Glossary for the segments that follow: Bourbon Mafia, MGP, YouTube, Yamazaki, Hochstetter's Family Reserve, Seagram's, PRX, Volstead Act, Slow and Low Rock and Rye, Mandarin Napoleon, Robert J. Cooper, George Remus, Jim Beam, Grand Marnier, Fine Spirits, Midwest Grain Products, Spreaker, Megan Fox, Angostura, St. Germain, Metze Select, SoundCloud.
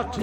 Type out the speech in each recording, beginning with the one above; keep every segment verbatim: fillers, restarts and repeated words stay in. brought to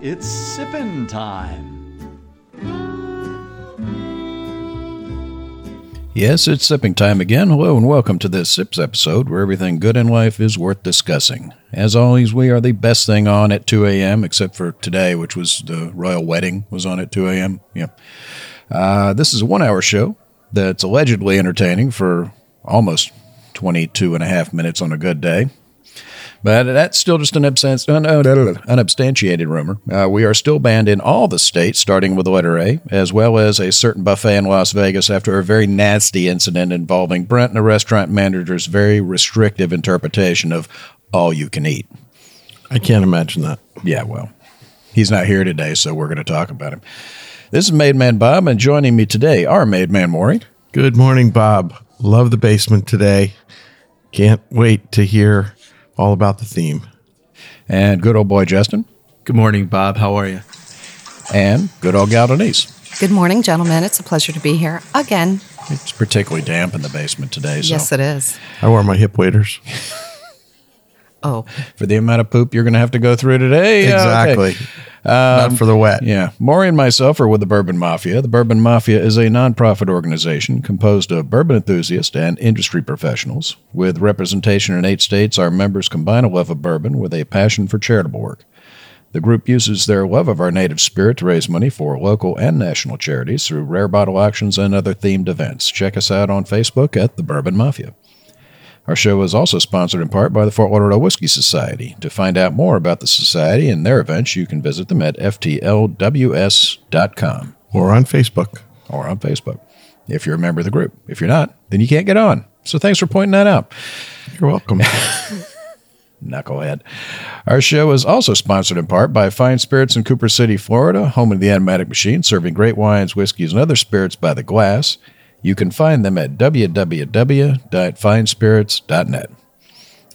It's sippin' time. Yes, it's sipping time again. Hello and welcome to this Sips episode where everything good in life is worth discussing. As always, we are the best thing on at two a.m. except for today, which was the royal wedding was on at two a.m. Yeah. Uh, this is a one-hour show that's allegedly entertaining for almost twenty-two and a half minutes on a good day. But that's still just an unubstantiated rumor. Uh, we are still banned in all the states, starting with the letter A, as well as a certain buffet in Las Vegas after a very nasty incident involving Brent and a restaurant manager's very restrictive interpretation of all you can eat. I can't imagine that. Yeah, well, he's not here today, so we're going to talk about him. This is Made Man Bob, and joining me today are Made Man Maury. Good morning, Bob. Love the basement today. Can't wait to hear all about the theme. And good old boy, Justin. Good morning, Bob. How are you? And good old gal, Denise. Good morning, gentlemen. It's a pleasure to be here again. It's particularly damp in the basement today. So. Yes, it is. I wore my hip waders. Oh. For the amount of poop you're going to have to go through today. Exactly. Okay. Um, Not for the wet. Yeah. Maury and myself are with the Bourbon Mafia. The Bourbon Mafia is a nonprofit organization composed of bourbon enthusiasts and industry professionals. With representation in eight states, our members combine a love of bourbon with a passion for charitable work. The group uses their love of our native spirit to raise money for local and national charities through rare bottle auctions and other themed events. Check us out on Facebook at the Bourbon Mafia. Our show is also sponsored in part by the Fort Lauderdale Whiskey Society. To find out more about the Society and their events, you can visit them at f t l w s dot com. Or on Facebook. Or on Facebook, if you're a member of the group. If you're not, then you can't get on. So thanks for pointing that out. You're welcome. Knucklehead. Our show is also sponsored in part by Fine Spirits in Cooper City, Florida, home of the Anomatic machine, serving great wines, whiskeys, and other spirits by the glass. You can find them at w w w dot fine spirits dot net.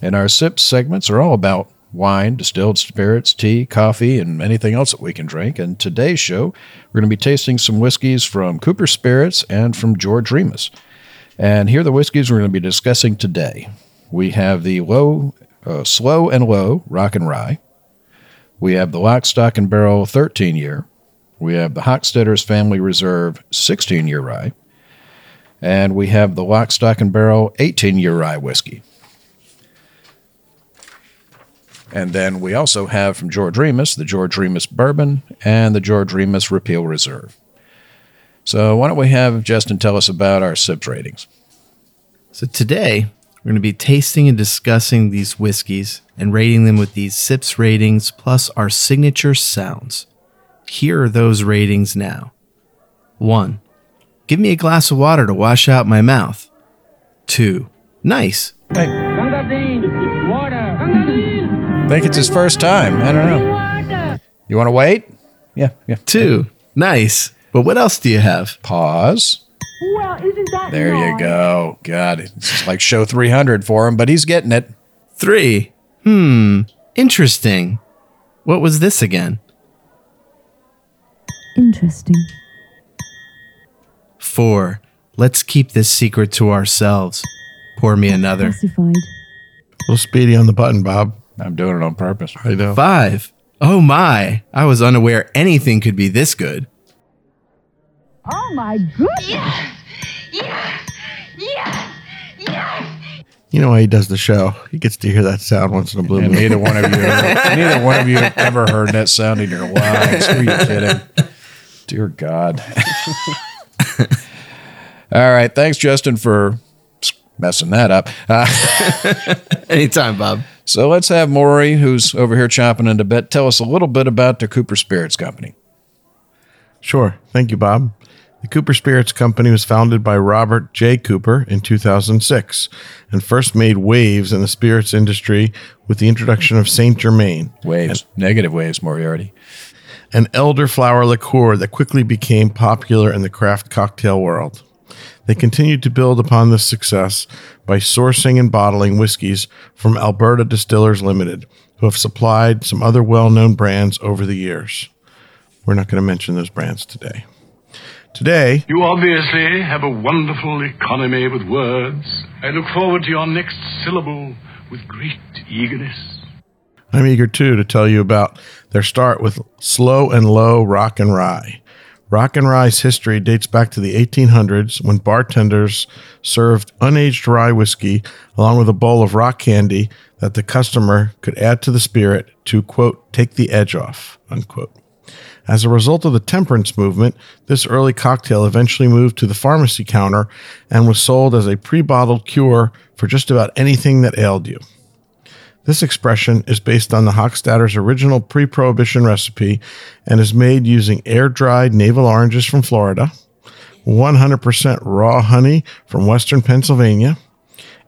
And our Sips segments are all about wine, distilled spirits, tea, coffee, and anything else that we can drink. And today's show, we're going to be tasting some whiskeys from Cooper Spirits and from George Remus. And here are the whiskeys we're going to be discussing today. We have the low, uh, Slow and Low Rock and Rye. We have the Lock, Stock, and Barrel thirteen-year. We have the Hochstetter's Family Reserve sixteen-year rye. And we have the Lock, Stock, and Barrel eighteen-year rye whiskey. And then we also have from George Remus, the George Remus Bourbon and the George Remus Repeal Reserve. So why don't we have Justin tell us about our Sips ratings? So today, we're going to be tasting and discussing these whiskeys and rating them with these Sips ratings plus our signature sounds. Here are those ratings now. One. Give me a glass of water to wash out my mouth. Two. Nice. Hey. I think it's his first time. I don't know. You want to wait? Yeah. yeah. Two. Nice. But what else do you have? Pause. Well, isn't that There nice? You go. God, it's like show three hundred for him, but he's getting it. Three. Hmm. Interesting. What was this again? Interesting. Four. Let's keep this secret to ourselves. Pour me another. Classified. A little speedy on the button, Bob. I'm doing it on purpose. I know. Five. Oh my. I was unaware anything could be this good. Oh my goodness. Yes. Yes. Yes. Yes. You know why he does the show? He gets to hear that sound once in a blue moon. Neither one of you ever, neither one of you have ever heard that sound in your lives. Who are you kidding? Dear God. All right. Thanks, Justin, for messing that up. Uh, Anytime, Bob. So let's have Maury, who's over here chomping into bit, tell us a little bit about the Cooper Spirits Company. Sure. Thank you, Bob. The Cooper Spirits Company was founded by Robert J. Cooper in two thousand six and first made waves in the spirits industry with the introduction of Saint Germain. Waves. And, negative waves, Moriarty. An elderflower liqueur that quickly became popular in the craft cocktail world. They continued to build upon this success by sourcing and bottling whiskeys from Alberta Distillers Limited, who have supplied some other well-known brands over the years. We're not going to mention those brands today. Today... You obviously have a wonderful economy with words. I look forward to your next syllable with great eagerness. I'm eager, too, to tell you about their start with Slow and Low Rock and Rye. Rock and Rye's history dates back to the eighteen hundreds when bartenders served unaged rye whiskey along with a bowl of rock candy that the customer could add to the spirit to, quote, take the edge off, unquote. As a result of the temperance movement, this early cocktail eventually moved to the pharmacy counter and was sold as a pre-bottled cure for just about anything that ailed you. This expression is based on the Hochstetter's original pre-prohibition recipe and is made using air-dried navel oranges from Florida, one hundred percent raw honey from western Pennsylvania,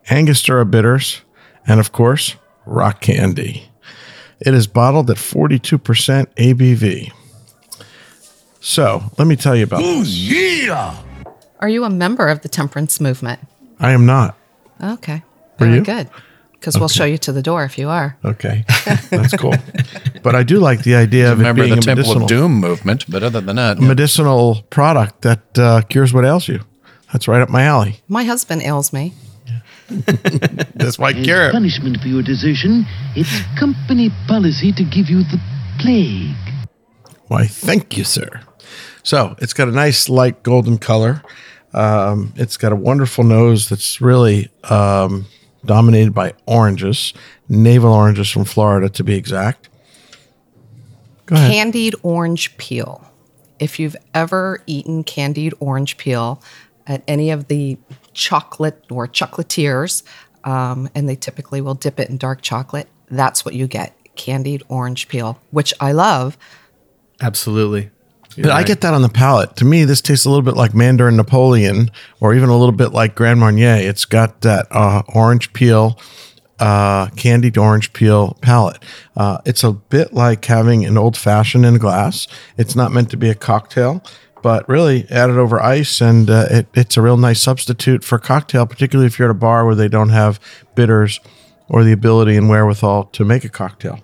Angostura bitters, and of course, rock candy. It is bottled at forty-two percent A B V. So, let me tell you about Ooh, this. Yeah! Are you a member of the temperance movement? I am not. Okay. Are Very you? Good. Because okay. We'll show you to the door if you are. Okay. That's cool. But I do like the idea of it being the a Temple medicinal, of Doom movement, but other than that. A yeah. medicinal product that uh, cures what ails you. That's right up my alley. My husband ails me. That's why I cure him. As punishment for your decision, it's company policy to give you the plague. Why, thank you, sir. So it's got a nice light golden color. Um, it's got a wonderful nose that's really... Um, dominated by oranges, navel oranges from Florida to be exact. Go ahead. Candied orange peel. If you've ever eaten candied orange peel at any of the chocolate or chocolatiers, um, and they typically will dip it in dark chocolate, that's what you get, candied orange peel, which I love. Absolutely. But right. I get that on the palate. To me, this tastes a little bit like Mandarin Napoleon or even a little bit like Grand Marnier. It's got that uh, orange peel, uh, candied orange peel palate. Uh, it's a bit like having an old-fashioned in a glass. It's not meant to be a cocktail, but really add it over ice, and uh, it, it's a real nice substitute for a cocktail, particularly if you're at a bar where they don't have bitters or the ability and wherewithal to make a cocktail.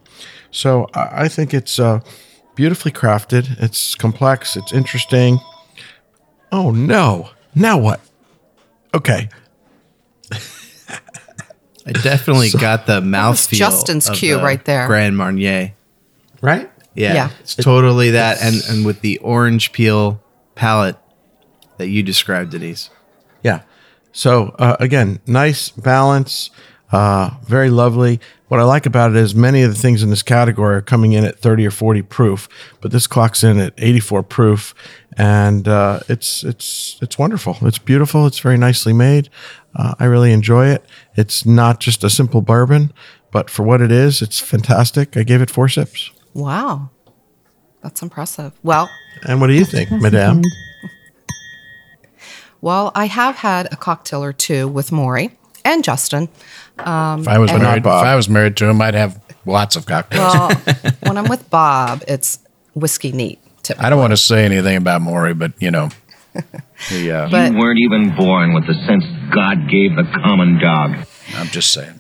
So I, I think it's... Uh, beautifully crafted. It's complex. It's interesting. Oh, no. Now what? Okay. I definitely so, got the mouthfeel Justin's of cue the right there. Grand Marnier. Right? Yeah. yeah. It's totally that. It's, and, and with the orange peel palette that you described, Denise. Yeah. So, uh, again, nice balance. Uh, very lovely. What I like about it is many of the things in this category are coming in at thirty or forty proof, but this clocks in at eighty-four proof, and uh, it's it's it's wonderful. It's beautiful. It's very nicely made. Uh, I really enjoy it. It's not just a simple bourbon, but for what it is, it's fantastic. I gave it four sips. Wow, that's impressive. Well, and what do you think, Madame? Well, I have had a cocktail or two with Maury. And Justin. Um, if, I was and married, Bob. if I was married to him, I'd have lots of cocktails. Well, when I'm with Bob, it's whiskey neat. Typically. I don't want to say anything about Maury, but, you know. the, uh, but, you weren't even born with the sense God gave the common dog. I'm just saying.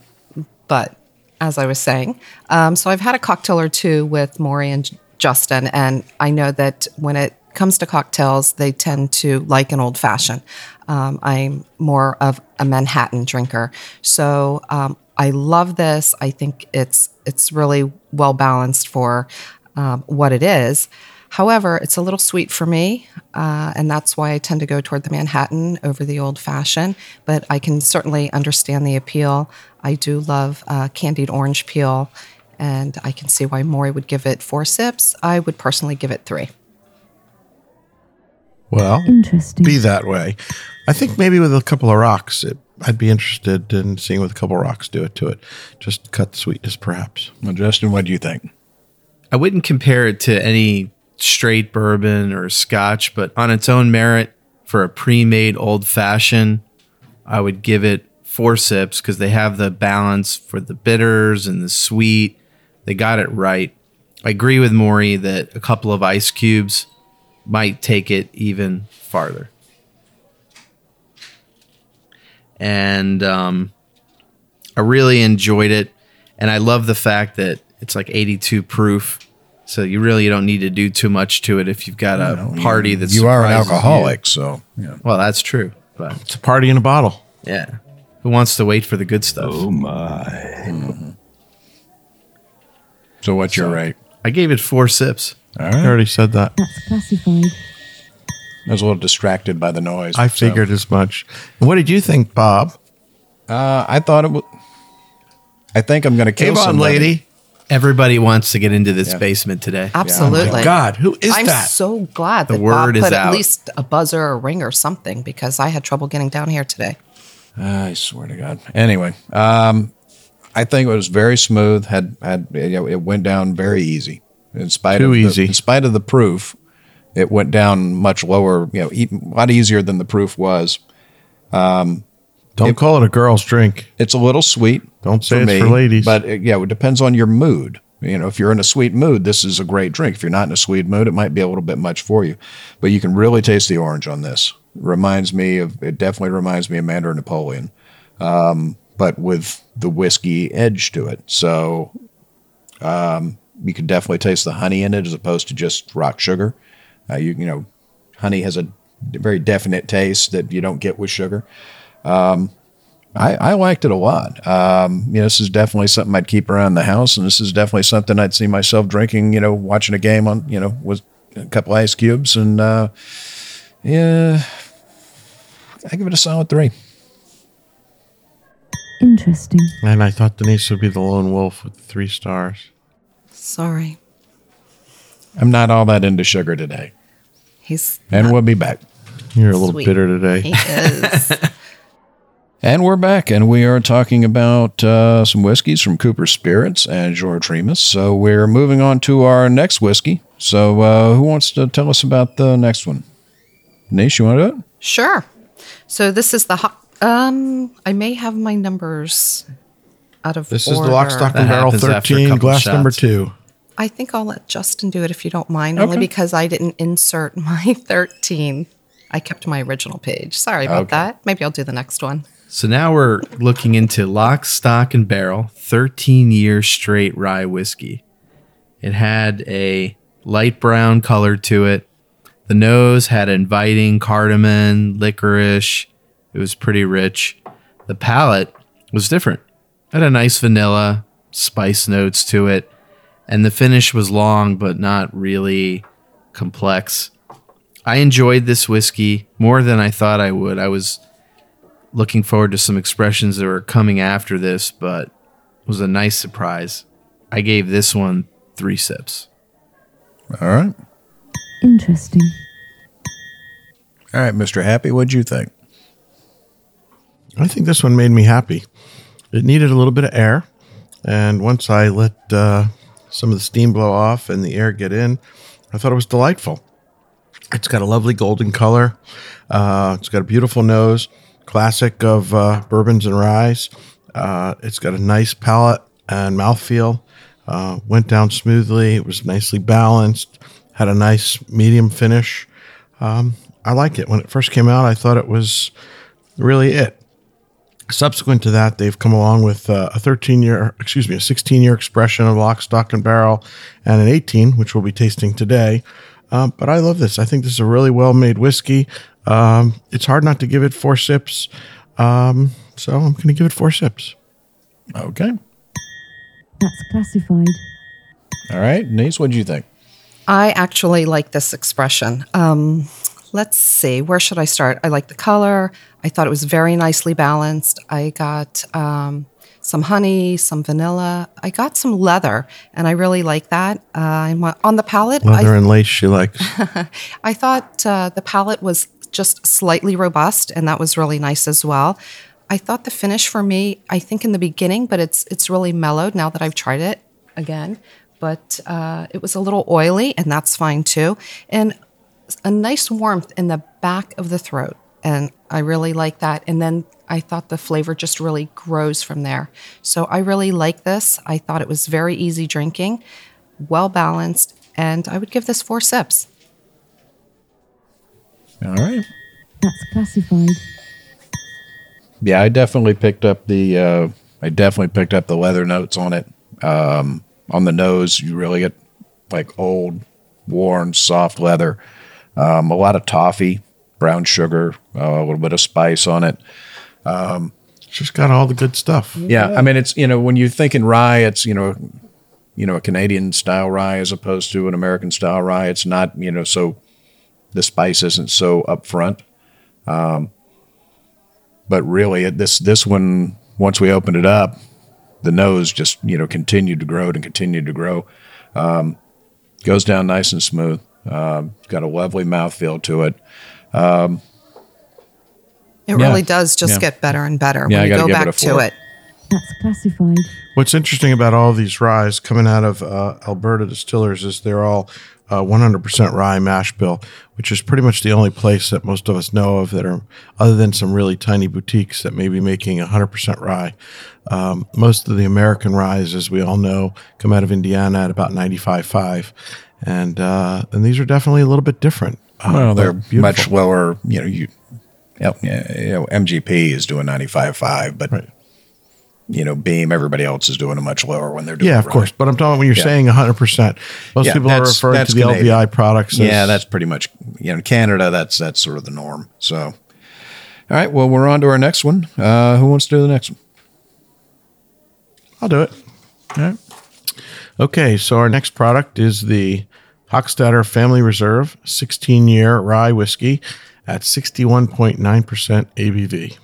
But, as I was saying, um, so I've had a cocktail or two with Maury and Justin, and I know that when it comes to cocktails, they tend to like an old-fashioned. Um, I'm more of a Manhattan drinker. So um, I love this. I think it's it's really well-balanced for um, what it is. However, it's a little sweet for me, uh, and that's why I tend to go toward the Manhattan over the old-fashioned, but I can certainly understand the appeal. I do love uh, candied orange peel, and I can see why Maury would give it four sips. I would personally give it three. Well, be that way. I think maybe with a couple of rocks, it, I'd be interested in seeing what a couple of rocks do it to it. Just cut the sweetness, perhaps. Well, Justin, what do you think? I wouldn't compare it to any straight bourbon or scotch, but on its own merit, for a pre-made old fashioned, I would give it four sips because they have the balance for the bitters and the sweet. They got it right. I agree with Maury that a couple of ice cubes might take it even farther. And um, I really enjoyed it. And I love the fact that it's like eighty-two proof. So you really don't need to do too much to it if you've got a no, party that's You are an alcoholic, you. so. Yeah. Well, that's true. But it's a party in a bottle. Yeah. Who wants to wait for the good stuff? Oh, my. Mm-hmm. So what's so, your rate? I gave it four sips. All right. I already said that. That's classified. I was a little distracted by the noise. I so. figured as much. What did you think, Bob? Uh, I thought it was... I think I'm going to kill somebody. Come on, lady. Everybody wants to get into this yeah. basement today. Absolutely. Yeah. Oh God, who is I'm that? I'm so glad that the word Bob put is out. At least a buzzer or a ring or something, because I had trouble getting down here today. Uh, I swear to God. Anyway, um, I think it was very smooth. Had had It went down very easy. In spite Too of easy. The, in spite of the proof, it went down much lower, you know, a lot easier than the proof was. Um, Don't it, call it a girl's drink. It's a little sweet. Don't say for it's me, for ladies. But it, yeah, it depends on your mood. You know, if you're in a sweet mood, this is a great drink. If you're not in a sweet mood, it might be a little bit much for you. But you can really taste the orange on this. Reminds me of, it definitely reminds me of Mandarin Napoleon, um, but with the whiskey edge to it. So um, you can definitely taste the honey in it as opposed to just rock sugar. Uh, you, you know, honey has a very definite taste that you don't get with sugar. Um, I, I liked it a lot. Um, you know, this is definitely something I'd keep around the house, and this is definitely something I'd see myself drinking, you know, watching a game on, you know, with a couple ice cubes. And, uh, yeah, I give it a solid three. Interesting. And I thought Denise would be the lone wolf with the three stars. Sorry. I'm not all that into sugar today. He's and not. We'll be back. You're a little Sweet. bitter today. He is. And we're back, and we are talking about uh, some whiskeys from Cooper Spirits and George Remus. So we're moving on to our next whiskey. So uh, who wants to tell us about the next one? Denise, you want to do it? Sure. So this is the ho- um. I may have my numbers out of this order. This is the Lock, Stock, and Barrel thirteen, glass number two. I think I'll let Justin do it if you don't mind, okay. Only because I didn't insert my thirteen. I kept my original page. Sorry about okay. that. Maybe I'll do the next one. So now we're looking into Lock, Stock, and Barrel, thirteen-year straight rye whiskey. It had a light brown color to it. The nose had inviting cardamom, licorice. It was pretty rich. The palate was different. It had a nice vanilla, spice notes to it. And the finish was long, but not really complex. I enjoyed this whiskey more than I thought I would. I was... looking forward to some expressions that were coming after this, but it was a nice surprise. I gave this one three sips. All right. Interesting. All right, Mister Happy, what'd you think? I think this one made me happy. It needed a little bit of air, and once I let uh, some of the steam blow off and the air get in, I thought it was delightful. It's got a lovely golden color. Uh, it's got a beautiful nose. Classic of uh, bourbons and ryes. Uh, it's got a nice palate and mouthfeel. Uh, went down smoothly. It was nicely balanced. Had a nice medium finish. Um, I like it. When it first came out, I thought it was really it. Subsequent to that, they've come along with uh, a thirteen-year, excuse me, a sixteen-year expression of Lock, Stock, and Barrel, and an eighteen, which we'll be tasting today. Uh, but I love this. I think this is a really well-made whiskey. Um, it's hard not to give it four sips. Um, so I'm going to give it four sips. Okay. That's classified. All right. Denise, what do you think? I actually like this expression. Um, let's see. Where should I start? I like the color. I thought it was very nicely balanced. I got, um, some honey, some vanilla. I got some leather, and I really like that. Uh, on the palate. Leather I, and lace she likes. I thought uh, the palate was just slightly robust, and that was really nice as well. I thought the finish for me, I think in the beginning, but it's it's really mellowed now that I've tried it again. But uh, it was a little oily, and that's fine too. And a nice warmth in the back of the throat, and I really like that. And then I thought the flavor just really grows from there. So I really like this. I thought it was very easy drinking, well balanced, and I would give this four sips. All right. That's classified. Yeah, I definitely picked up the uh, I definitely picked up the leather notes on it. Um, on the nose, you really get like old, worn, soft leather. Um, a lot of toffee, brown sugar, uh, a little bit of spice on it. Um, it's just got all the good stuff. Yeah. yeah, I mean, it's you know when you're thinking rye, it's you know, you know a Canadian style rye as opposed to an American style rye. It's not you know so the spice isn't so upfront. Um, But really, this this one, once we opened it up, the nose just you know continued to grow and continued to grow. Um, goes down nice and smooth. Um, got a lovely mouthfeel to it. Um, it yeah. really does just yeah. get better and better yeah, when you go back it to it. That's classified. What's interesting about all these ryes coming out of uh, Alberta Distillers is they're all uh, one hundred percent rye mash bill, which is pretty much the only place that most of us know of that are, other than some really tiny boutiques that may be making one hundred percent rye. Um, most of the American ryes, as we all know, come out of Indiana at about ninety-five point five, and uh, and these are definitely a little bit different. Uh, well, they're, they're much lower. You know, you, you know, M G P is doing ninety-five point five, but. Right. You know, Beam, everybody else is doing a much lower when they're doing. Yeah, of rye. course. But I'm talking when you're yeah. saying one hundred percent. Most yeah, people are referring to the Canadian. L B I products. As yeah, that's pretty much, you know, in Canada, that's that's sort of the norm. So, all right. Well, we're on to our next one. Uh, who wants to do the next one? I'll do it. All right. Okay. So, our next product is the Hochstetter's Family Reserve sixteen year rye whiskey at sixty-one point nine percent A B V.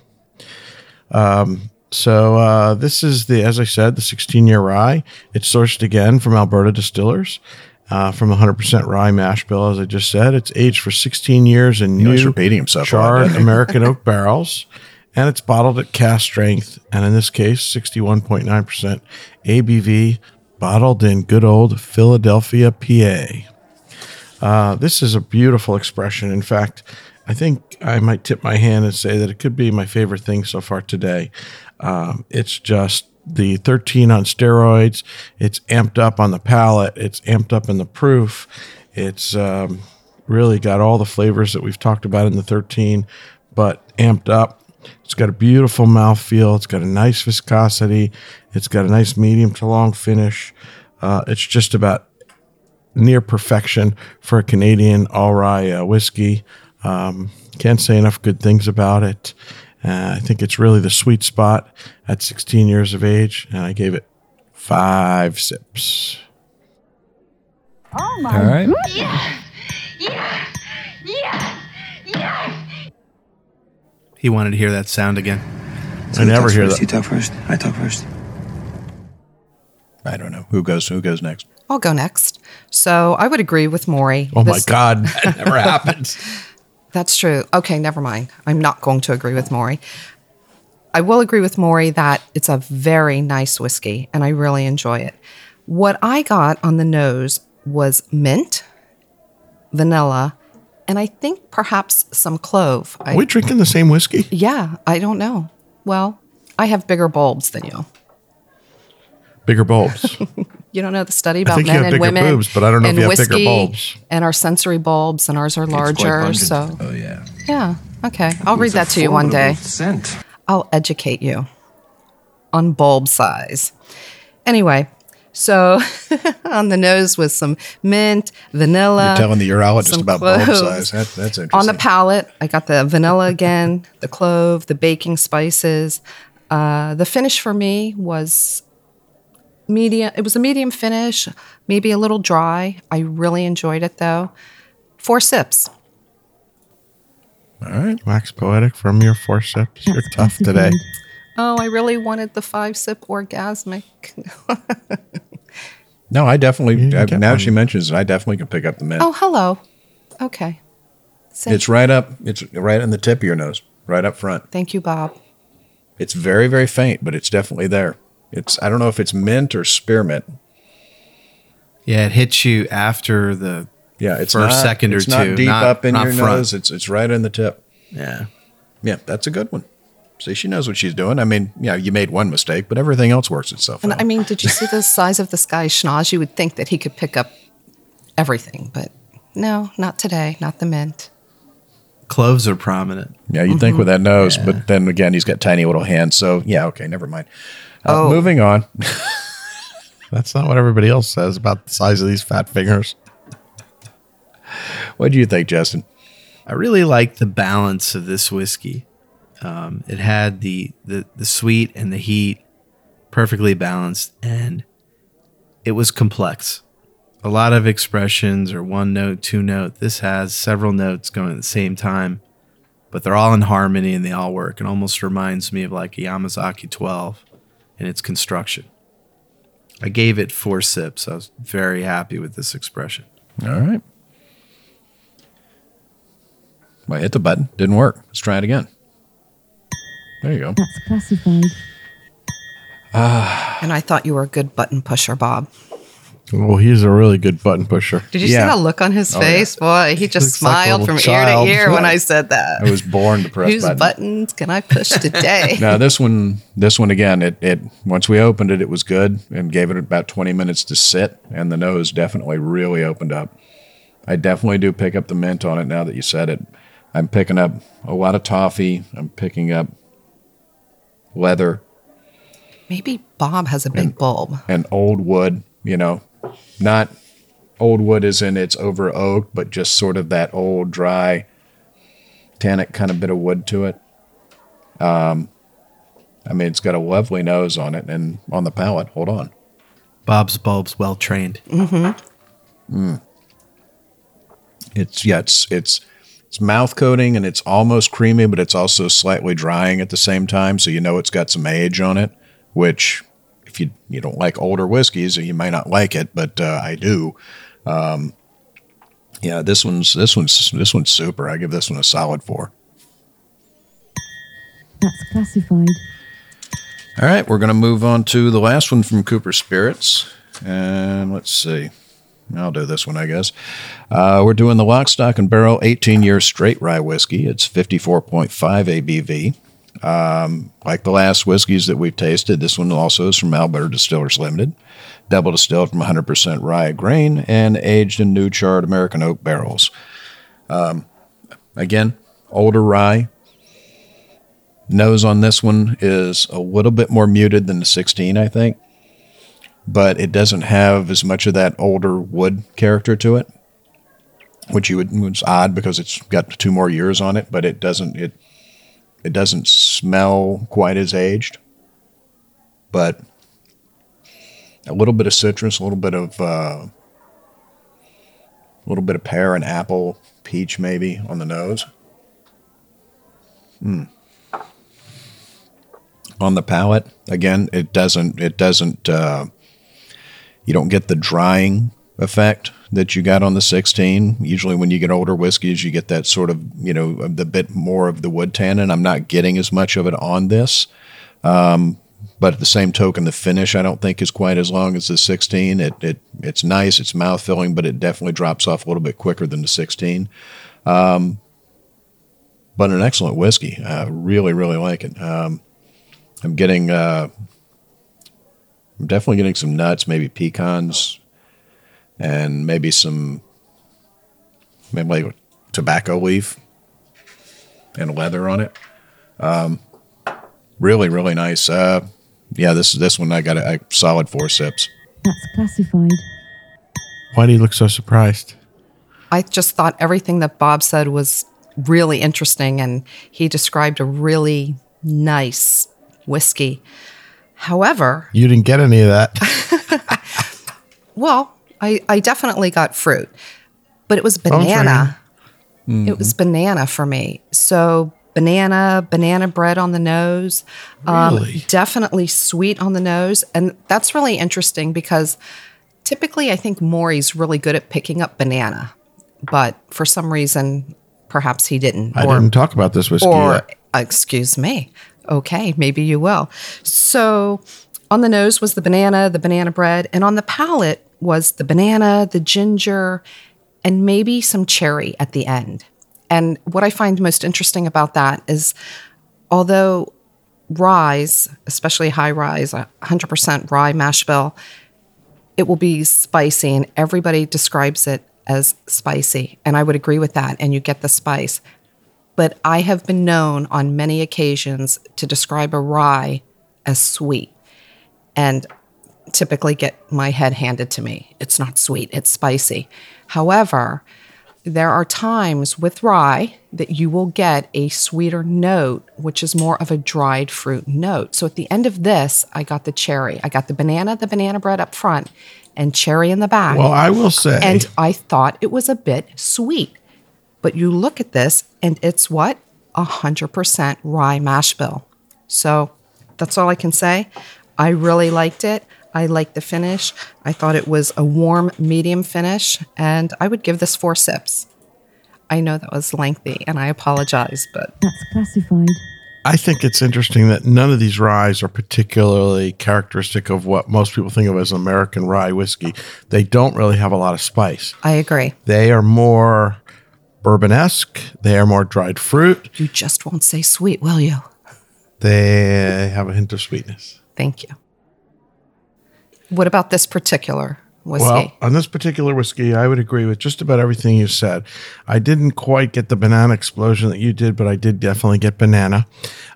Um, So uh, this is the, as I said, the sixteen year rye. It's sourced again from Alberta Distillers, uh, from one hundred percent rye mash bill. As I just said, it's aged for sixteen years in new charred American oak barrels, and it's bottled at cask strength, and in this case, sixty-one point nine percent A B V, bottled in good old Philadelphia, P A. Uh, this is a beautiful expression. In fact, I think I might tip my hand and say that it could be my favorite thing so far today. Um, it's just the thirteen on steroids. It's amped up on the palate. It's amped up in the proof. It's um, really got all the flavors that we've talked about in the thirteen, but amped up. It's got a beautiful mouthfeel. It's got a nice viscosity. It's got a nice medium to long finish. Uh, it's just about near perfection for a Canadian all rye uh, whiskey. Um, can't say enough good things about it. Uh, I think it's really the sweet spot at sixteen years of age, and I gave it five sips. Oh, my All right. goodness. Yes. Yes. Yes. Yes. He wanted to hear that sound again. So I never hear first, that. You talk first. I talk first. I don't know. Who goes Who goes next? I'll go next. So I would agree with Maury. Oh, this- my God. That never happens. That's true. Okay, never mind. I'm not going to agree with Maury. I will agree with Maury that it's a very nice whiskey, and I really enjoy it. What I got on the nose was mint, vanilla, and I think perhaps some clove. Are we I, drinking the same whiskey? Yeah, I don't know. Well, I have bigger bulbs than you. Bigger bulbs. You don't know the study about men and women boobs, but I don't know and if you have bigger bulbs. And our sensory bulbs, and ours are larger. So, oh yeah, yeah. Okay, I'll read that to you one day. Scent. I'll educate you on bulb size. Anyway, so on the nose was some mint, vanilla. You're telling the urologist about cloves. Bulb size. That, that's interesting. On the palate, I got the vanilla again, the clove, the baking spices. Uh, the finish for me was. Medium. It was a medium finish, maybe a little dry. I really enjoyed it, though. Four sips. All right. Wax poetic from your four sips. You're tough today. Oh, I really wanted the five-sip orgasmic. No, I definitely, I, now one. She mentions it, I definitely can pick up the mint. Oh, hello. Okay. Same. It's right up, it's right on the tip of your nose, right up front. Thank you, Bob. It's very, very faint, but it's definitely there. It's I don't know if it's mint or spearmint. Yeah, it hits you after the Yeah, it's first, not, second it's or not two. deep not, up in your front. nose. It's it's right in the tip. Yeah. Yeah, that's a good one. See, she knows what she's doing. I mean, yeah, you made one mistake, but everything else works itself and out. I mean, did you see the size of this guy's schnoz? You would think that he could pick up everything, but no, not today. Not the mint. Cloves are prominent. Yeah, you'd mm-hmm. think with that nose, yeah. but then again, he's got tiny little hands. So, yeah, okay, never mind. Uh, oh. Moving on. That's not what everybody else says about the size of these fat fingers. What do you think, Justin? I really like the balance of this whiskey. Um, it had the, the, the sweet and the heat perfectly balanced, and it was complex. A lot of expressions or one note, two note. This has several notes going at the same time, but they're all in harmony and they all work. It almost reminds me of like a Yamazaki twelve and its construction. I gave it four sips. I was very happy with this expression. All right. I hit the button. Didn't work. Let's try it again. There you go. That's classified. Uh, and I thought you were a good button pusher, Bob. Well, he's a really good button pusher. Did you yeah. see the look on his oh, face? Yeah. Boy, he just smiled like from child. ear to ear when I said that. I was born to press Whose buttons. buttons can I push today? Now, this one, this one again, it, it once we opened it, it was good and gave it about twenty minutes to sit, and the nose definitely really opened up. I definitely do pick up the mint on it now that you said it. I'm picking up a lot of toffee. I'm picking up leather. Maybe Bob has a big and, bulb. And old wood, you know. Not old wood as in it's over oak, but just sort of that old, dry, tannic kind of bit of wood to it. Um, I mean, it's got a lovely nose on it and on the palate. Hold on. Bob's bulb's well-trained. Mm-hmm. Mm. It's, yeah, it's, it's, It's mouth coating and it's almost creamy, but it's also slightly drying at the same time. So, you know, it's got some age on it, which if you you don't like older whiskeys, you may not like it, but uh, I do. Um, yeah, this one's this one's this one's super. I give this one a solid four. That's classified. All right, we're going to move on to the last one from Cooper Spirits. And let's see. I'll do this one, I guess. Uh, we're doing the Lock, Stock, and Barrel eighteen-year straight rye whiskey. It's fifty-four point five A B V. Um, like the last whiskeys that we've tasted, this one also is from Alberta Distillers Limited. Double distilled from one hundred percent rye grain and aged in new charred American oak barrels. Um, again, older rye. Nose on this one is a little bit more muted than the sixteen, I think. But it doesn't have as much of that older wood character to it, which you would, it's odd because it's got two more years on it, but it doesn't, it, it doesn't smell quite as aged, but a little bit of citrus, a little bit of, uh, a little bit of pear and apple, peach maybe on the nose. Hmm. On the palate. Again, it doesn't, it doesn't, uh, you don't get the drying effect that you got on the sixteen. Usually when you get older whiskeys, you get that sort of, you know, the bit more of the wood tannin. I'm not getting as much of it on this. Um, but at the same token, the finish, I don't think is quite as long as the sixteen. It it It's nice. It's mouth-filling, but it definitely drops off a little bit quicker than the sixteen. Um, but an excellent whiskey. I really, really like it. Um, I'm getting... Uh, I'm definitely getting some nuts, maybe pecans, and maybe some, maybe like tobacco leaf and leather on it. Um, really, really nice. Uh, yeah, this this one I got a, a solid four sips. That's classified. Why do you look so surprised? I just thought everything that Bob said was really interesting, and he described a really nice whiskey. However, you didn't get any of that. Well, I, I definitely got fruit, but it was banana. Mm-hmm. It was banana for me. So banana, banana bread on the nose, um, really? Definitely sweet on the nose. And that's really interesting because typically I think Maury's really good at picking up banana, but for some reason, perhaps he didn't. I or, didn't talk about this whiskey or, yet. Excuse me. Okay, maybe you will. So on the nose was the banana, the banana bread, and on the palate was the banana, the ginger, and maybe some cherry at the end. And what I find most interesting about that is, although rye, especially high rye, one hundred percent rye mash bill, it will be spicy, and everybody describes it as spicy. And I would agree with that, and you get the spice. But I have been known on many occasions to describe a rye as sweet, and typically get my head handed to me. It's not sweet, it's spicy. However, there are times with rye that you will get a sweeter note, which is more of a dried fruit note. So at the end of this, I got the cherry. I got the banana, the banana bread up front, and cherry in the back. Well, I will say. And I thought it was a bit sweet. But you look at this, and it's what? one hundred percent rye mash bill. So that's all I can say. I really liked it. I liked the finish. I thought it was a warm, medium finish, and I would give this four sips. I know that was lengthy, and I apologize, but... That's classified. I think it's interesting that none of these ryes are particularly characteristic of what most people think of as American rye whiskey. They don't really have a lot of spice. I agree. They are more bourbon-esque. They are more dried fruit. You just won't say sweet, will you? They have a hint of sweetness. Thank you. What about this particular whiskey? Well, on this particular whiskey, I would agree with just about everything you said. I didn't quite get the banana explosion that you did, but I did definitely get banana.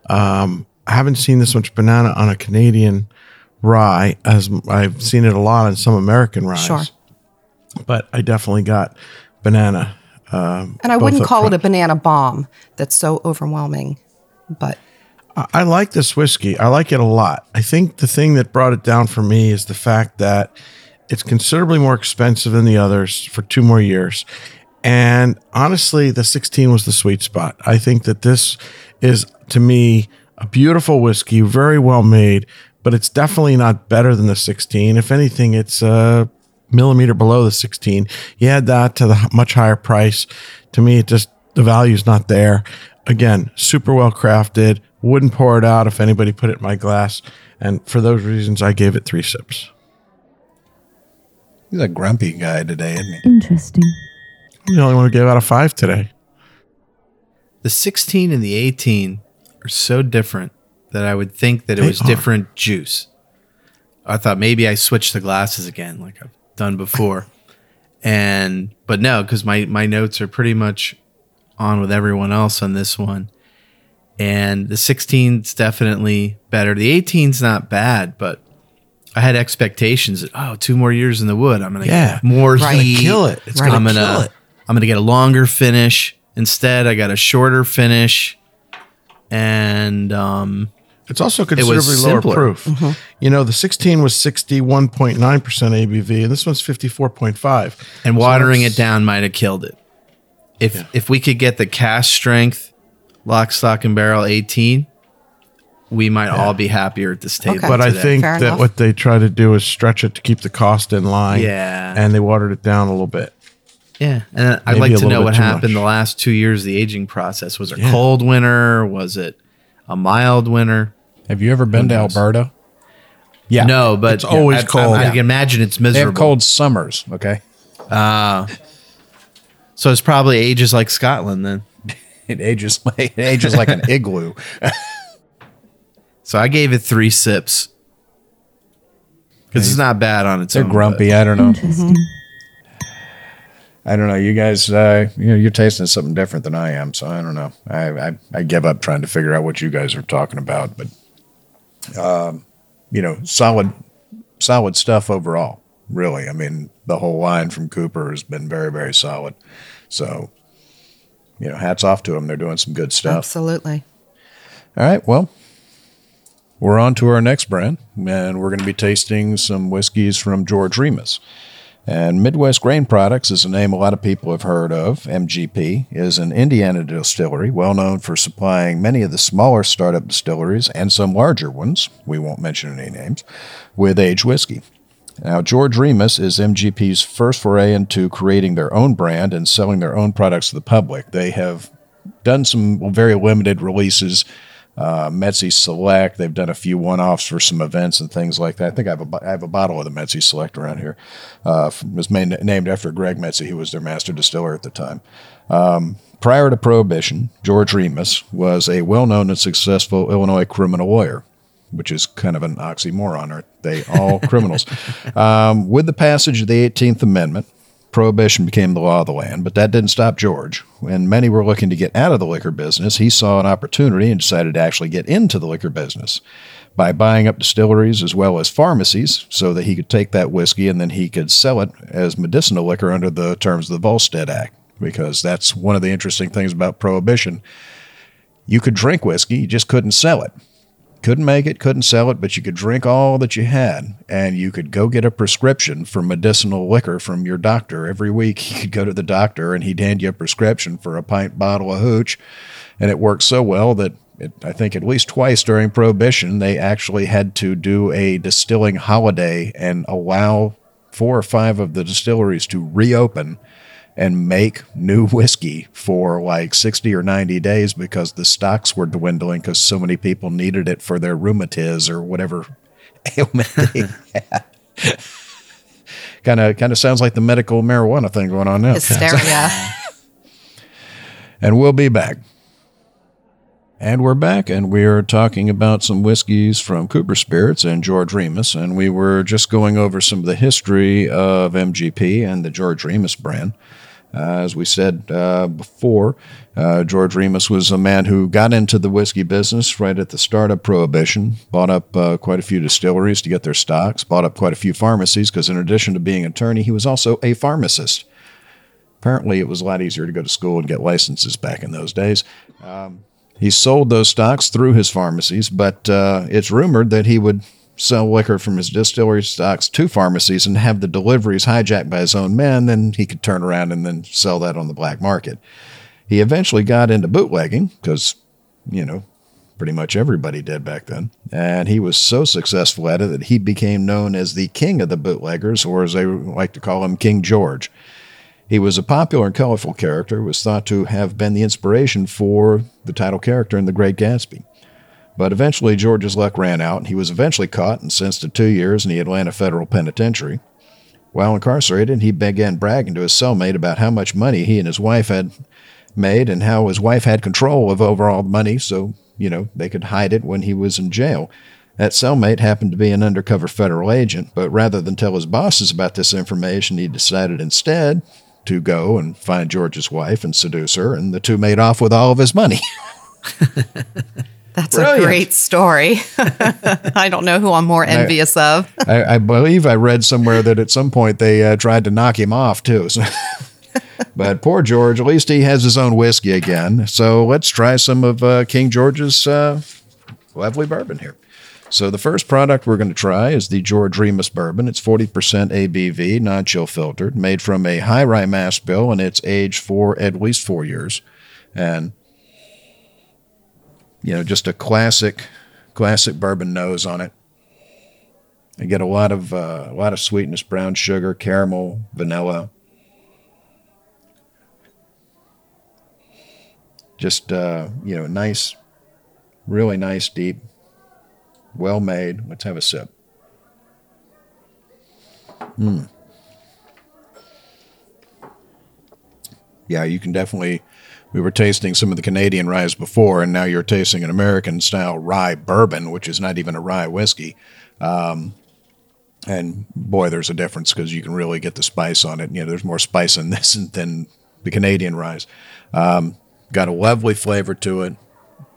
Um, I haven't seen this much banana on a Canadian rye, as I've seen it a lot on some American ryes. Sure. But I definitely got banana. Um, and I wouldn't call it a banana bomb that's so overwhelming, but... I like this whiskey. I like it a lot. I think the thing that brought it down for me is the fact that it's considerably more expensive than the others for two more years. And honestly, the sixteen was the sweet spot. I think that this is, to me, a beautiful whiskey, very well made, but it's definitely not better than the sixteen. If anything, it's a millimeter below the sixteen. You add that to the much higher price. To me, it just, the value's not there. Again, super well crafted. Wouldn't pour it out if anybody put it in my glass. And for those reasons, I gave it three sips. He's a grumpy guy today, isn't he? Interesting. I'm the only one who gave out a five today. The sixteen and the eighteen are so different that I would think that it they was are. different juice. I thought maybe I switched the glasses again like I've done before. and But no, because my, my notes are pretty much on with everyone else on this one. And the sixteen's definitely better. The eighteen's not bad, but I had expectations that, oh, two more years in the wood. I'm going to yeah. get more right. heat. Kill it. It's right. gonna, I'm gonna, kill it. I'm going to get a longer finish. Instead, I got a shorter finish. And um, it's also considerably it lower proof. Mm-hmm. You know, the sixteen was sixty-one point nine percent A B V, and this one's fifty-four point five. And watering so it down might have killed it. If yeah. If we could get the cask strength Lock, Stock, and Barrel eighteen, we might yeah. all be happier at this table. Okay. But I today. think Fair that enough. What they try to do is stretch it to keep the cost in line. Yeah. And they watered it down a little bit. Yeah. And I'd Maybe like to know what happened much. the last two years of the aging process. Was it a yeah. cold winter? Was it a mild winter? Have you ever been Who to knows? Alberta? Yeah. No, but it's always yeah, cold. I, I, I can imagine it's miserable. They have cold summers. Okay. Uh, so it's probably ages like Scotland then. It ages, it ages like an igloo. So I gave it three sips. Because it's not bad on its They're own. They're grumpy. But. I don't know. Mm-hmm. I don't know. You guys, uh, you know, you're tasting something different than I am. So I don't know. I, I, I give up trying to figure out what you guys are talking about. But, um, you know, solid, solid stuff overall, really. I mean, the whole line from Cooper has been very, very solid. So... You know, hats off to them. They're doing some good stuff. Absolutely. All right. Well, we're on to our next brand, and we're going to be tasting some whiskeys from George Remus. And Midwest Grain Products is a name a lot of people have heard of. M G P is an Indiana distillery, well known for supplying many of the smaller startup distilleries and some larger ones, we won't mention any names, with aged whiskey. Now, George Remus is M G P's first foray into creating their own brand and selling their own products to the public. They have done some very limited releases uh, Metze Select. They've done a few one-offs for some events and things like that. I think I have a, I have a bottle of the Metze Select around here. Uh, it was made, named after Greg Metze, who was their master distiller at the time. Um, prior to Prohibition, George Remus was a well-known and successful Illinois criminal lawyer, which is kind of an oxymoron. Aren't they all criminals? Um, with the passage of the eighteenth Amendment, Prohibition became the law of the land, but that didn't stop George. When many were looking to get out of the liquor business, he saw an opportunity and decided to actually get into the liquor business by buying up distilleries as well as pharmacies so that he could take that whiskey and then he could sell it as medicinal liquor under the terms of the Volstead Act, because that's one of the interesting things about Prohibition. You could drink whiskey, you just couldn't sell it. Couldn't make it, couldn't sell it, but you could drink all that you had, and you could go get a prescription for medicinal liquor from your doctor. Every week you could go to the doctor, and he'd hand you a prescription for a pint bottle of hooch, and it worked so well that it, I think at least twice during Prohibition, they actually had to do a distilling holiday and allow four or five of the distilleries to reopen and make new whiskey for like sixty or ninety days because the stocks were dwindling because so many people needed it for their rheumatiz or whatever ailment they had. Kind of, kind of sounds like the medical marijuana thing going on now. Hysteria. And we'll be back. And we're back, and we're talking about some whiskeys from Cooper Spirits and George Remus, and we were just going over some of the history of M G P and the George Remus brand. Uh, as we said uh, before, uh, George Remus was a man who got into the whiskey business right at the start of Prohibition, bought up uh, quite a few distilleries to get their stocks, bought up quite a few pharmacies, because in addition to being an attorney, he was also a pharmacist. Apparently, it was a lot easier to go to school and get licenses back in those days. Um, he sold those stocks through his pharmacies, but uh, it's rumored that he would sell liquor from his distillery stocks to pharmacies and have the deliveries hijacked by his own men. Then he could turn around and then sell that on the black market. He eventually got into bootlegging because, you know, pretty much everybody did back then. And he was so successful at it that he became known as the king of the bootleggers, or as they like to call him, King George. He was a popular and colorful character, was thought to have been the inspiration for the title character in The Great Gatsby. But eventually, George's luck ran out, and he was eventually caught and sentenced to two years in the Atlanta Federal Penitentiary. While incarcerated, he began bragging to his cellmate about how much money he and his wife had made and how his wife had control of overall money so, you know, they could hide it when he was in jail. That cellmate happened to be an undercover federal agent, but rather than tell his bosses about this information, he decided instead to go and find George's wife and seduce her, and the two made off with all of his money. That's Brilliant. A great story. I don't know who I'm more envious I, of. I, I believe I read somewhere that at some point they uh, tried to knock him off, too. So. But poor George, at least he has his own whiskey again. So let's try some of uh, King George's uh, lovely bourbon here. So the first product we're going to try is the George Remus bourbon. It's forty percent A B V, non-chill filtered, made from a high rye mash bill, and it's aged for at least four years. And you know, just a classic, classic bourbon nose on it. I get a lot of uh, a lot of sweetness, brown sugar, caramel, vanilla. Just uh, you know, nice, really nice, deep, well made. Let's have a sip. Hmm. Yeah, you can definitely. We were tasting some of the Canadian ryes before, and now you're tasting an American-style rye bourbon, which is not even a rye whiskey. Um, and, boy, there's a difference because you can really get the spice on it. You know, there's more spice in this than the Canadian ryes. Um, got a lovely flavor to it.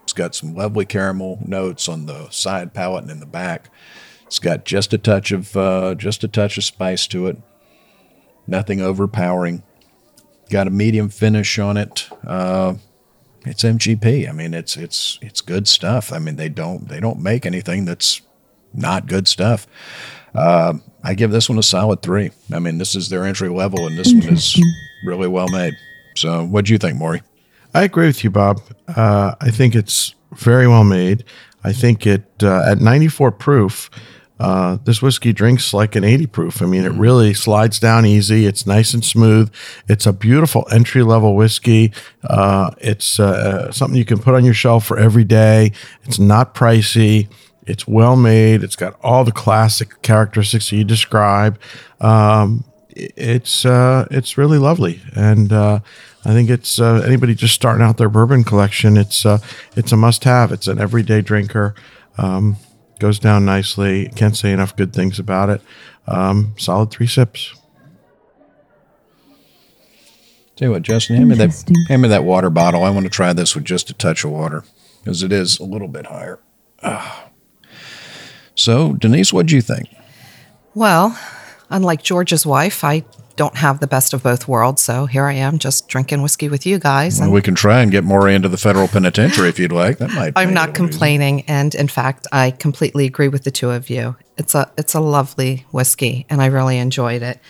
It's got some lovely caramel notes on the side palate and in the back. It's got just a touch of uh, just a touch of spice to it. Nothing overpowering. Got a medium finish on it. Uh, it's M G P. I mean, it's it's it's good stuff. I mean, they don't they don't make anything that's not good stuff. Uh, I give this one a solid three. I mean, this is their entry level, and this one is really well made. So, what do you think, Maury? I agree with you, Bob. Uh, I think it's very well made. I think it uh, at ninety-four proof. Uh, this whiskey drinks like an eighty proof. I mean, it really slides down easy. It's nice and smooth. It's a beautiful entry-level whiskey. Uh, it's uh, something you can put on your shelf for every day. It's not pricey. It's well-made. It's got all the classic characteristics you describe. Um, it's uh, it's really lovely. And uh, I think it's uh, anybody just starting out their bourbon collection, it's, uh, it's a must-have. It's an everyday drinker. Um Goes down nicely. Can't say enough good things about it. Um, solid three sips. Tell you what, Justin, hand me that, hand me that water bottle. I want to try this with just a touch of water because it is a little bit higher. Ah. So, Denise, what do you think? Well, unlike George's wife, I don't have the best of both worlds, so here I am just drinking whiskey with you guys. Well, we can try and get more into the federal penitentiary if you'd like. That might. I'm not complaining, easy. And in fact, I completely agree with the two of you. It's a it's a lovely whiskey, and I really enjoyed it.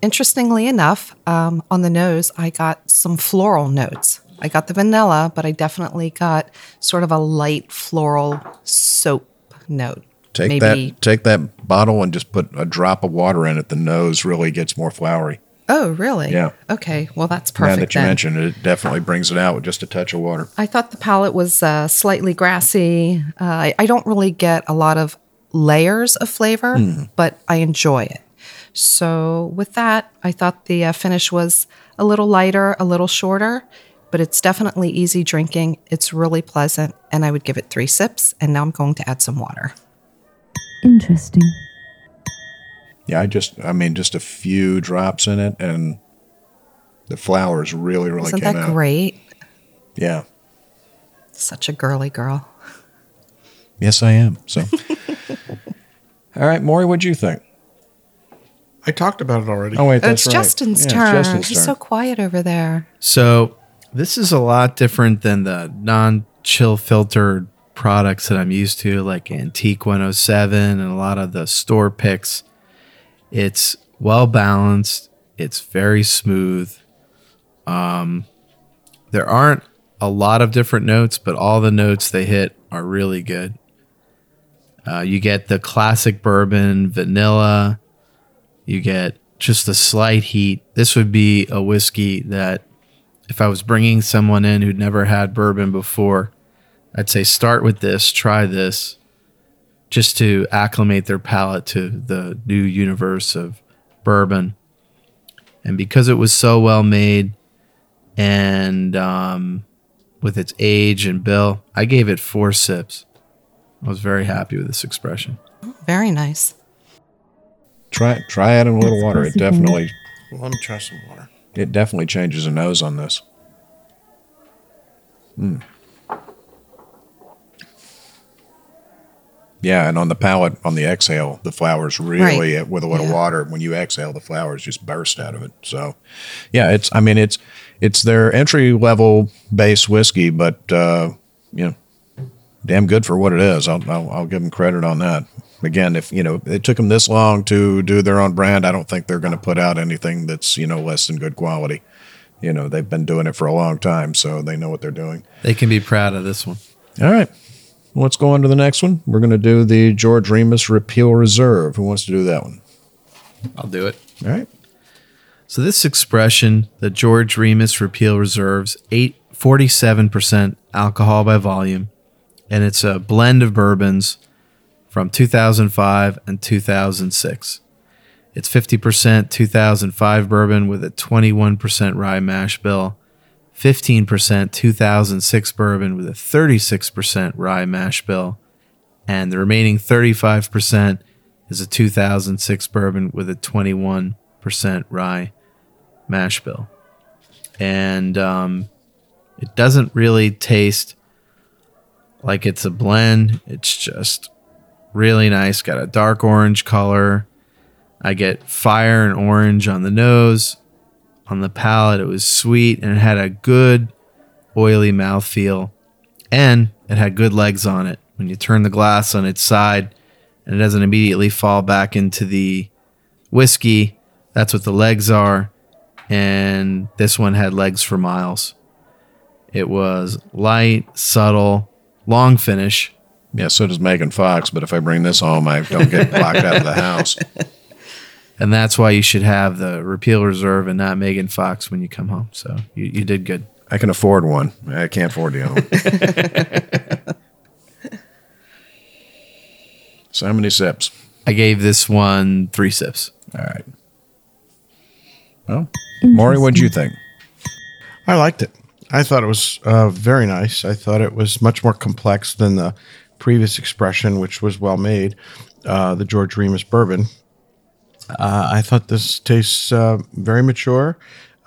Interestingly enough, um, on the nose, I got some floral notes. I got the vanilla, but I definitely got sort of a light floral soap note. Take Maybe. that take that bottle and just put a drop of water in it. The nose really gets more flowery. Oh, really? Yeah. Okay. Well, that's perfect. Now that you then. mentioned it, it definitely brings it out with just a touch of water. I thought the palate was uh, slightly grassy. Uh, I, I don't really get a lot of layers of flavor, mm. but I enjoy it. So with that, I thought the uh, finish was a little lighter, a little shorter, but it's definitely easy drinking. It's really pleasant, and I would give it three sips, and now I'm going to add some water. Interesting. Yeah, I just, I mean, just a few drops in it, and the flowers really, really Isn't came out. Isn't that great? Yeah. Such a girly girl. Yes, I am. So, all right, Maury, what'd you think? I talked about it already. Oh, wait, that's oh, it's right. Justin's yeah, turn. It's Justin's He's turn. so quiet over there. So, this is a lot different than the non-chill filtered products that I'm used to, like Antique one oh seven and a lot of the store picks. It's well balanced. It's very smooth. Um, there aren't a lot of different notes, but all the notes they hit are really good. Uh, you get the classic bourbon, vanilla. You get just a slight heat. This would be a whiskey that if I was bringing someone in who'd never had bourbon before, I'd say start with this, try this, just to acclimate their palate to the new universe of bourbon. And because it was so well made and um, with its age and bill, I gave it four sips. I was very happy with this expression. Oh, very nice. Try try adding a little water. It definitely... Let me try some water. It definitely changes the nose on this. Hmm. Yeah, and on the palate, on the exhale, the flowers really, right. with a little yeah. water, when you exhale, the flowers just burst out of it. So, yeah, it's, I mean, it's it's their entry-level base whiskey, but, uh, you know, damn good for what it is. I'll, I'll, I'll give them credit on that. Again, if, you know, it took them this long to do their own brand, I don't think they're going to put out anything that's, you know, less than good quality. You know, they've been doing it for a long time, so they know what they're doing. They can be proud of this one. All right. Let's go on to the next one. We're going to do the George Remus Repeal Reserve. Who wants to do that one? I'll do it. All right. So this expression, the George Remus Repeal Reserve's eight, forty-seven percent alcohol by volume, and it's a blend of bourbons from two thousand five and two thousand six. It's fifty percent two thousand five bourbon with a twenty-one percent rye mash bill, fifteen percent two thousand six bourbon with a thirty-six percent rye mash bill, and the remaining thirty-five percent is a two thousand six bourbon with a twenty-one percent rye mash bill. And um, it doesn't really taste like it's a blend. It's just really nice. Got a dark orange color. I get fire and orange on the nose. On the palate, it was sweet, and it had a good oily mouthfeel, and it had good legs on it. When you turn the glass on its side and it doesn't immediately fall back into the whiskey, that's what the legs are, and this one had legs for miles. It was light, subtle, long finish, Yeah, so does Megan Fox, but if I bring this home, I don't get locked out of the house. And that's why you should have the repeal reserve and not Megan Fox when you come home. So you, you did good. I can afford one. I can't afford the other one. So how many sips? I gave this one three sips. All right. Well, Maury, what'd you think? I liked it. I thought it was uh, very nice. I thought it was much more complex than the previous expression, which was well made, uh, the George Remus bourbon. Uh, I thought this tastes uh, very mature.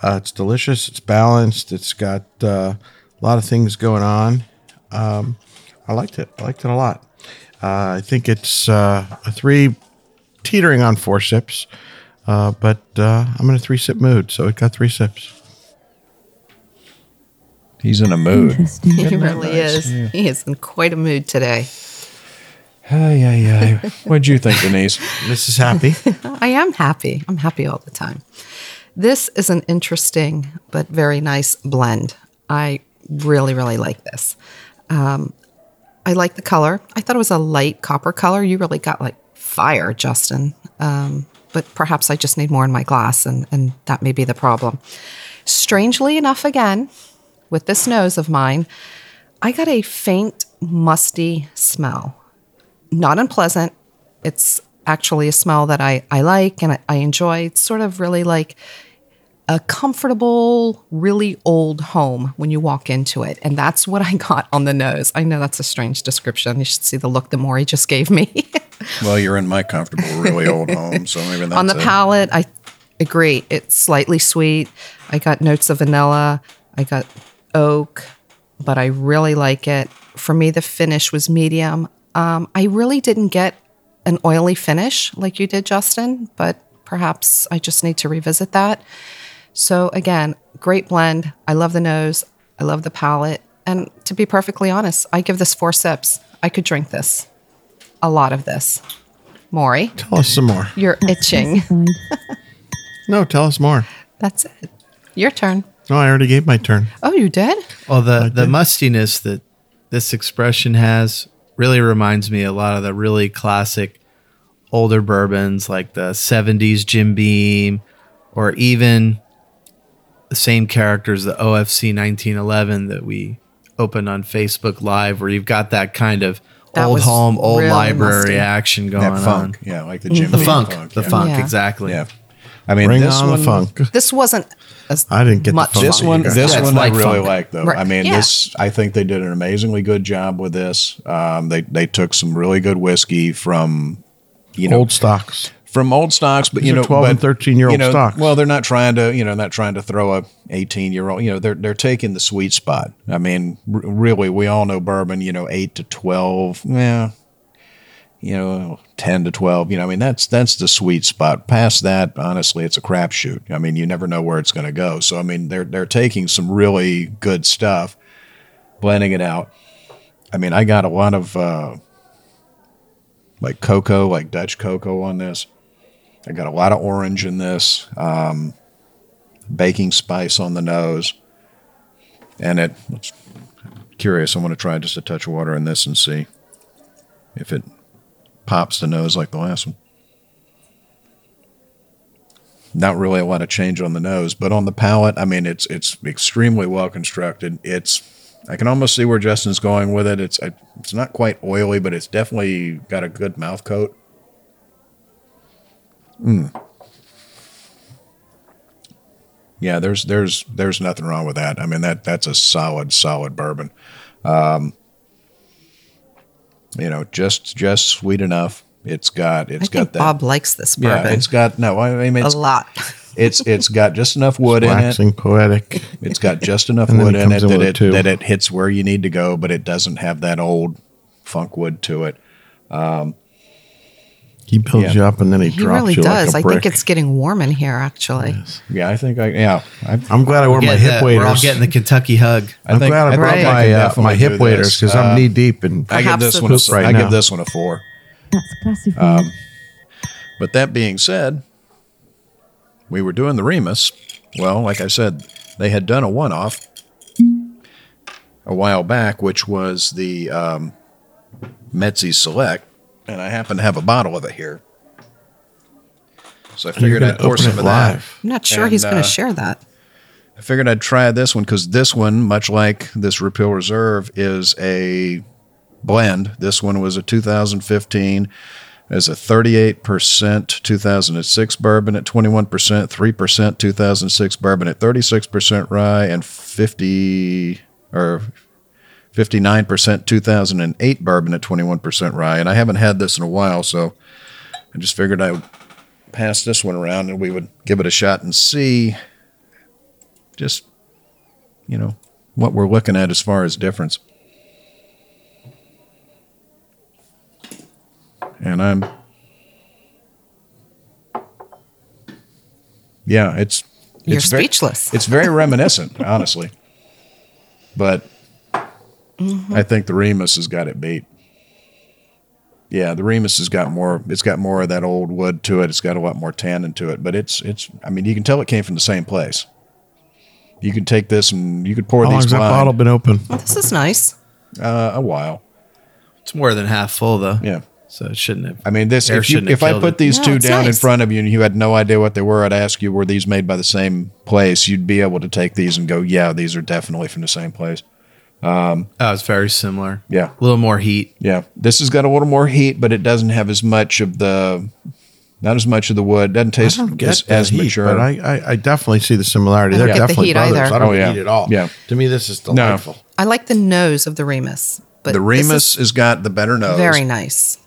Uh, it's delicious. It's balanced. It's got uh, a lot of things going on. Um, I liked it. I liked it a lot. Uh, I think it's uh, a three, teetering on four sips, uh, but uh, I'm in a three-sip mood, so it got three sips. He's in a mood. He really is. Yeah. He is in quite a mood today. Ay, ay, ay. What'd you think, Denise? This is happy. I am happy. I'm happy all the time. This is an interesting but very nice blend. I really, really like this. Um, I like the color. I thought it was a light copper color. You really got like fire, Justin. Um, but perhaps I just need more in my glass, and, and that may be the problem. Strangely enough, again, with this nose of mine, I got a faint, musty smell. Not unpleasant. It's actually a smell that I, I like and I, I enjoy. It's sort of really like a comfortable, really old home when you walk into it. And that's what I got on the nose. I know that's a strange description. You should see the look that Maury just gave me. Well, you're in my comfortable, really old home, so maybe that's on the palate, I agree. It's slightly sweet. I got notes of vanilla. I got oak, but I really like it. For me, the finish was medium. Um, I really didn't get an oily finish like you did, Justin, but perhaps I just need to revisit that. So again, great blend. I love the nose. I love the palate. And to be perfectly honest, I give this four sips. I could drink this. A lot of this. Maury? Tell us some more. You're itching. No, tell us more. That's it. Your turn. No, I already gave my turn. Oh, you did? Well, the, the mustiness that this expression has really reminds me a lot of the really classic older bourbons like the seventies Jim Beam, or even the same characters, the O F C nineteen eleven that we opened on Facebook Live, where you've got that kind of that old home, old library musty action going that funk on. Yeah, like the Jim mm-hmm. Beam. The funk. funk the yeah. funk, yeah. Exactly. Yeah. I mean, Bring this on one, the funk. This wasn't as I didn't get much the funk. This one, this yeah, one like I really like, though. Right. I mean, yeah. this, I think they did an amazingly good job with this. Um, they, they took some really good whiskey from, you know, old stocks. From old stocks, but, These you know, twelve but, and thirteen-year-old you know, stocks. Well, they're not trying to, you know, not trying to throw a eighteen-year-old. You know, they're they're taking the sweet spot. I mean, r- really, we all know bourbon, you know, eight to twelve. Yeah. You know, ten to twelve, you know, I mean, that's, that's the sweet spot. Past that, honestly, it's a crapshoot. I mean, you never know where it's going to go. So, I mean, they're, they're taking some really good stuff, blending it out. I mean, I got a lot of, uh, like cocoa, like Dutch cocoa on this. I got a lot of orange in this, um, baking spice on the nose, and it, it's curious. I want to try just a touch of water in this and see if it pops the nose like the last one. Not really a lot of change on the nose, but on the palate, I mean, it's it's extremely well constructed. It's I can almost see where Justin's going with it. It's it's not quite oily, but it's definitely got a good mouth coat. Mm. Yeah, there's there's there's nothing wrong with that. I mean, that that's a solid solid bourbon. Um, You know, just just sweet enough. It's got it's I got think that. Bob likes this bourbon. Yeah, it's got no. I mean, it's, a lot. it's it's got just enough wood it's in it. Waxing poetic. It's got just enough wood in it, in it that it too. that it hits where you need to go, but it doesn't have that old funk wood to it. Um, he builds yeah. you up and then he, he drops really you does. like a brick. I think it's getting warm in here, actually. Yes. Yeah, I think I yeah. I, I'm glad I wore my hip the, waders. We're all getting the Kentucky hug. I I'm think, glad I brought right. my uh, my hip waders because uh, I'm knee deep and I give this one. A, right I now. give this one a four. That's classy. Um, but that being said, we were doing the Remus. Well, like I said, they had done a one-off a while back, which was the um, Metze Select, and I happen to have a bottle of it here. So I figured I'd pour some of that. I'm not sure and, he's going to uh, share that. I figured I'd try this one because this one, much like this Repeal Reserve, is a blend. This one was a two thousand fifteen as a thirty-eight percent two thousand six bourbon at twenty-one percent, three percent two thousand six bourbon at thirty-six percent rye, and fifty or fifty-nine percent two thousand eight bourbon at twenty-one percent rye. And I haven't had this in a while, so I just figured I would pass this one around and we would give it a shot and see just, you know, what we're looking at as far as difference. And I'm, yeah, it's, you're it's speechless. Very, it's very reminiscent, honestly. But mm-hmm. I think the Remus has got it beat. Yeah, the Remus has got more, it's got more of that old wood to it. It's got a lot more tannin to it, but it's, it's, I mean, you can tell it came from the same place. You can take this and you could pour How these. How long's blind. That bottle been open? Well, this is nice. Uh, a while. It's more than half full though. Yeah. So it shouldn't have. I mean, this. If, you, if I put it. these no, two down nice. in front of you and you had no idea what they were, I'd ask you, were these made by the same place? You'd be able to take these and go, yeah, these are definitely from the same place. Um, oh, it's very similar. Yeah. A little more heat. Yeah. This has got a little more heat, but it doesn't have as much of the, not as much of the wood. Doesn't taste I don't get as, as heat, mature. But I, I, I definitely see the similarity. I don't They're get definitely the heat brothers. Either. I don't oh, yeah. heat at all. Yeah. To me, this is delightful. No. I like the nose of the Remus. But the Remus has got the better nose. Very nice.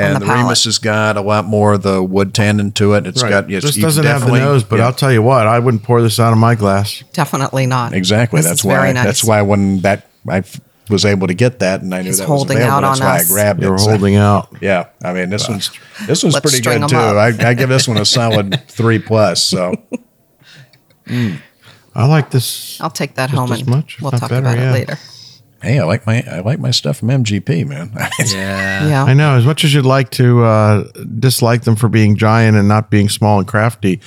And the, the Remus has got a lot more of the wood tannin to it. It's right. got it's, this doesn't have the nose, but yeah. I'll tell you what, I wouldn't pour this out of my glass. Definitely not. Exactly. This that's why. I, nice. That's why when that I was able to get that, and I knew it's that was available. That's why us. I grabbed You're it. You're holding so, out. Yeah. I mean, this wow. one's this one's pretty good too. I, I give this one a solid three plus. So. Mm. I like this. I'll take that home and much, we'll talk better, about yeah. it later. Hey, I like my I like my stuff from M G P, man. yeah. yeah, I know. As much as you'd like to uh, dislike them for being giant and not being small and crafty,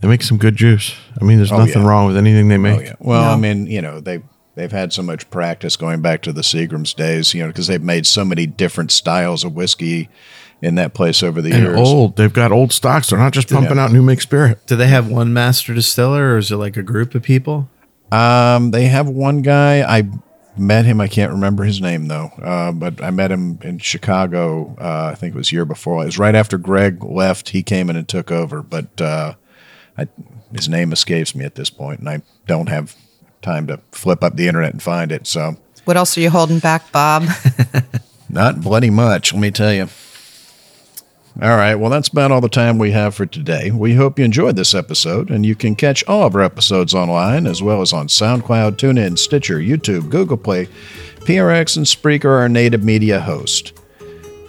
they make some good juice. I mean, there's oh, nothing yeah. wrong with anything they make. Oh, yeah. Well, no. I mean, you know, they they've had so much practice going back to the Seagram's days, you know, because they've made so many different styles of whiskey in that place over the and years. Old, they've got old stocks. They're not just pumping yeah. out new make spirit. Do they have one master distiller, or is it like a group of people? Um, they have one guy. I. met him. I can't remember his name though. Uh, but I met him in Chicago. Uh, I think it was a year before. It was right after Greg left. He came in and took over, but, uh, I, his name escapes me at this point and I don't have time to flip up the internet and find it. So what else are you holding back, Bob? Not bloody much. Let me tell you. All right. Well, that's about all the time we have for today. We hope you enjoyed this episode, and you can catch all of our episodes online, as well as on SoundCloud, TuneIn, Stitcher, YouTube, Google Play, P R X, and Spreaker, our native media host.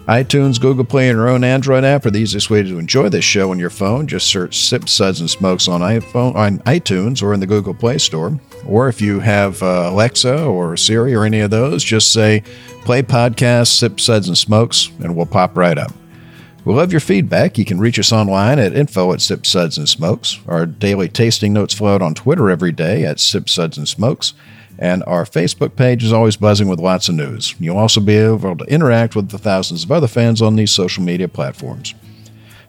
iTunes, Google Play, and your own Android app are the easiest way to enjoy this show on your phone. Just search Sips, Suds, and Smokes on iPhone, on iTunes or in the Google Play Store. Or if you have uh, Alexa or Siri or any of those, just say, play podcast, Sips, Suds, and Smokes, and we'll pop right up. We love your feedback. You can reach us online at info at Sips, Suds, and Smokes. Our daily tasting notes flow out on Twitter every day at Sips, Suds, and Smokes. And our Facebook page is always buzzing with lots of news. You'll also be able to interact with the thousands of other fans on these social media platforms.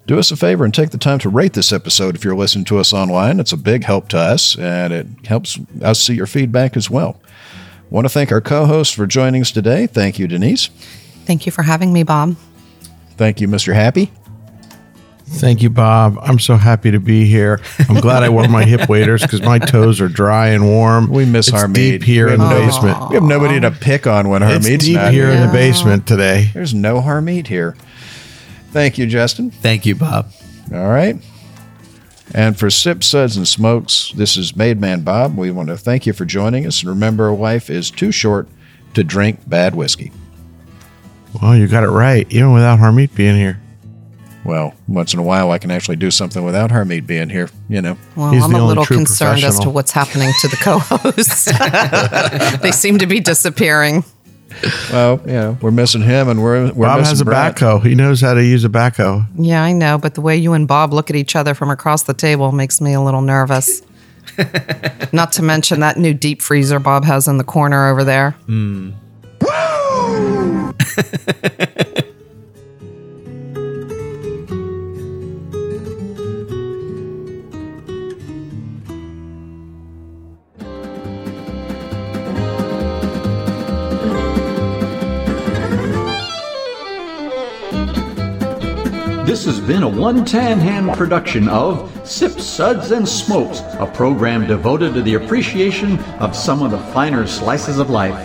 Do us a favor and take the time to rate this episode if you're listening to us online. It's a big help to us, and it helps us see your feedback as well. I want to thank our co-hosts for joining us today. Thank you, Denise. Thank you for having me, Bob. Thank you, Mister Happy. Thank you, Bob. I'm so happy to be here. I'm glad I wore my hip waders because my toes are dry and warm. We miss it's Harmeet. Deep here in the no, basement. We have nobody to pick on when Harmeet's it's deep not here yeah. in the basement today. There's no Harmeet here. Thank you, Justin. Thank you, Bob. All right. And for Sip, Suds, and Smokes, this is Made Man Bob. We want to thank you for joining us. And remember, life is too short to drink bad whiskey. Well, you got it right, even without Harmeet being here. Well, once in a while, I can actually do something without Harmeet being here, you know. Well, He's I'm a little concerned as to what's happening to the co-hosts. They seem to be disappearing. Well, you know, we're missing him, and we're, we're Bob missing Bob has a Brent. backhoe. He knows how to use a backhoe. Yeah, I know, but the way you and Bob look at each other from across the table makes me a little nervous. Not to mention that new deep freezer Bob has in the corner over there. Mm. Woo! This has been a one-tan hand production of Sips, Suds, and Smokes, a program devoted to the appreciation of some of the finer slices of life.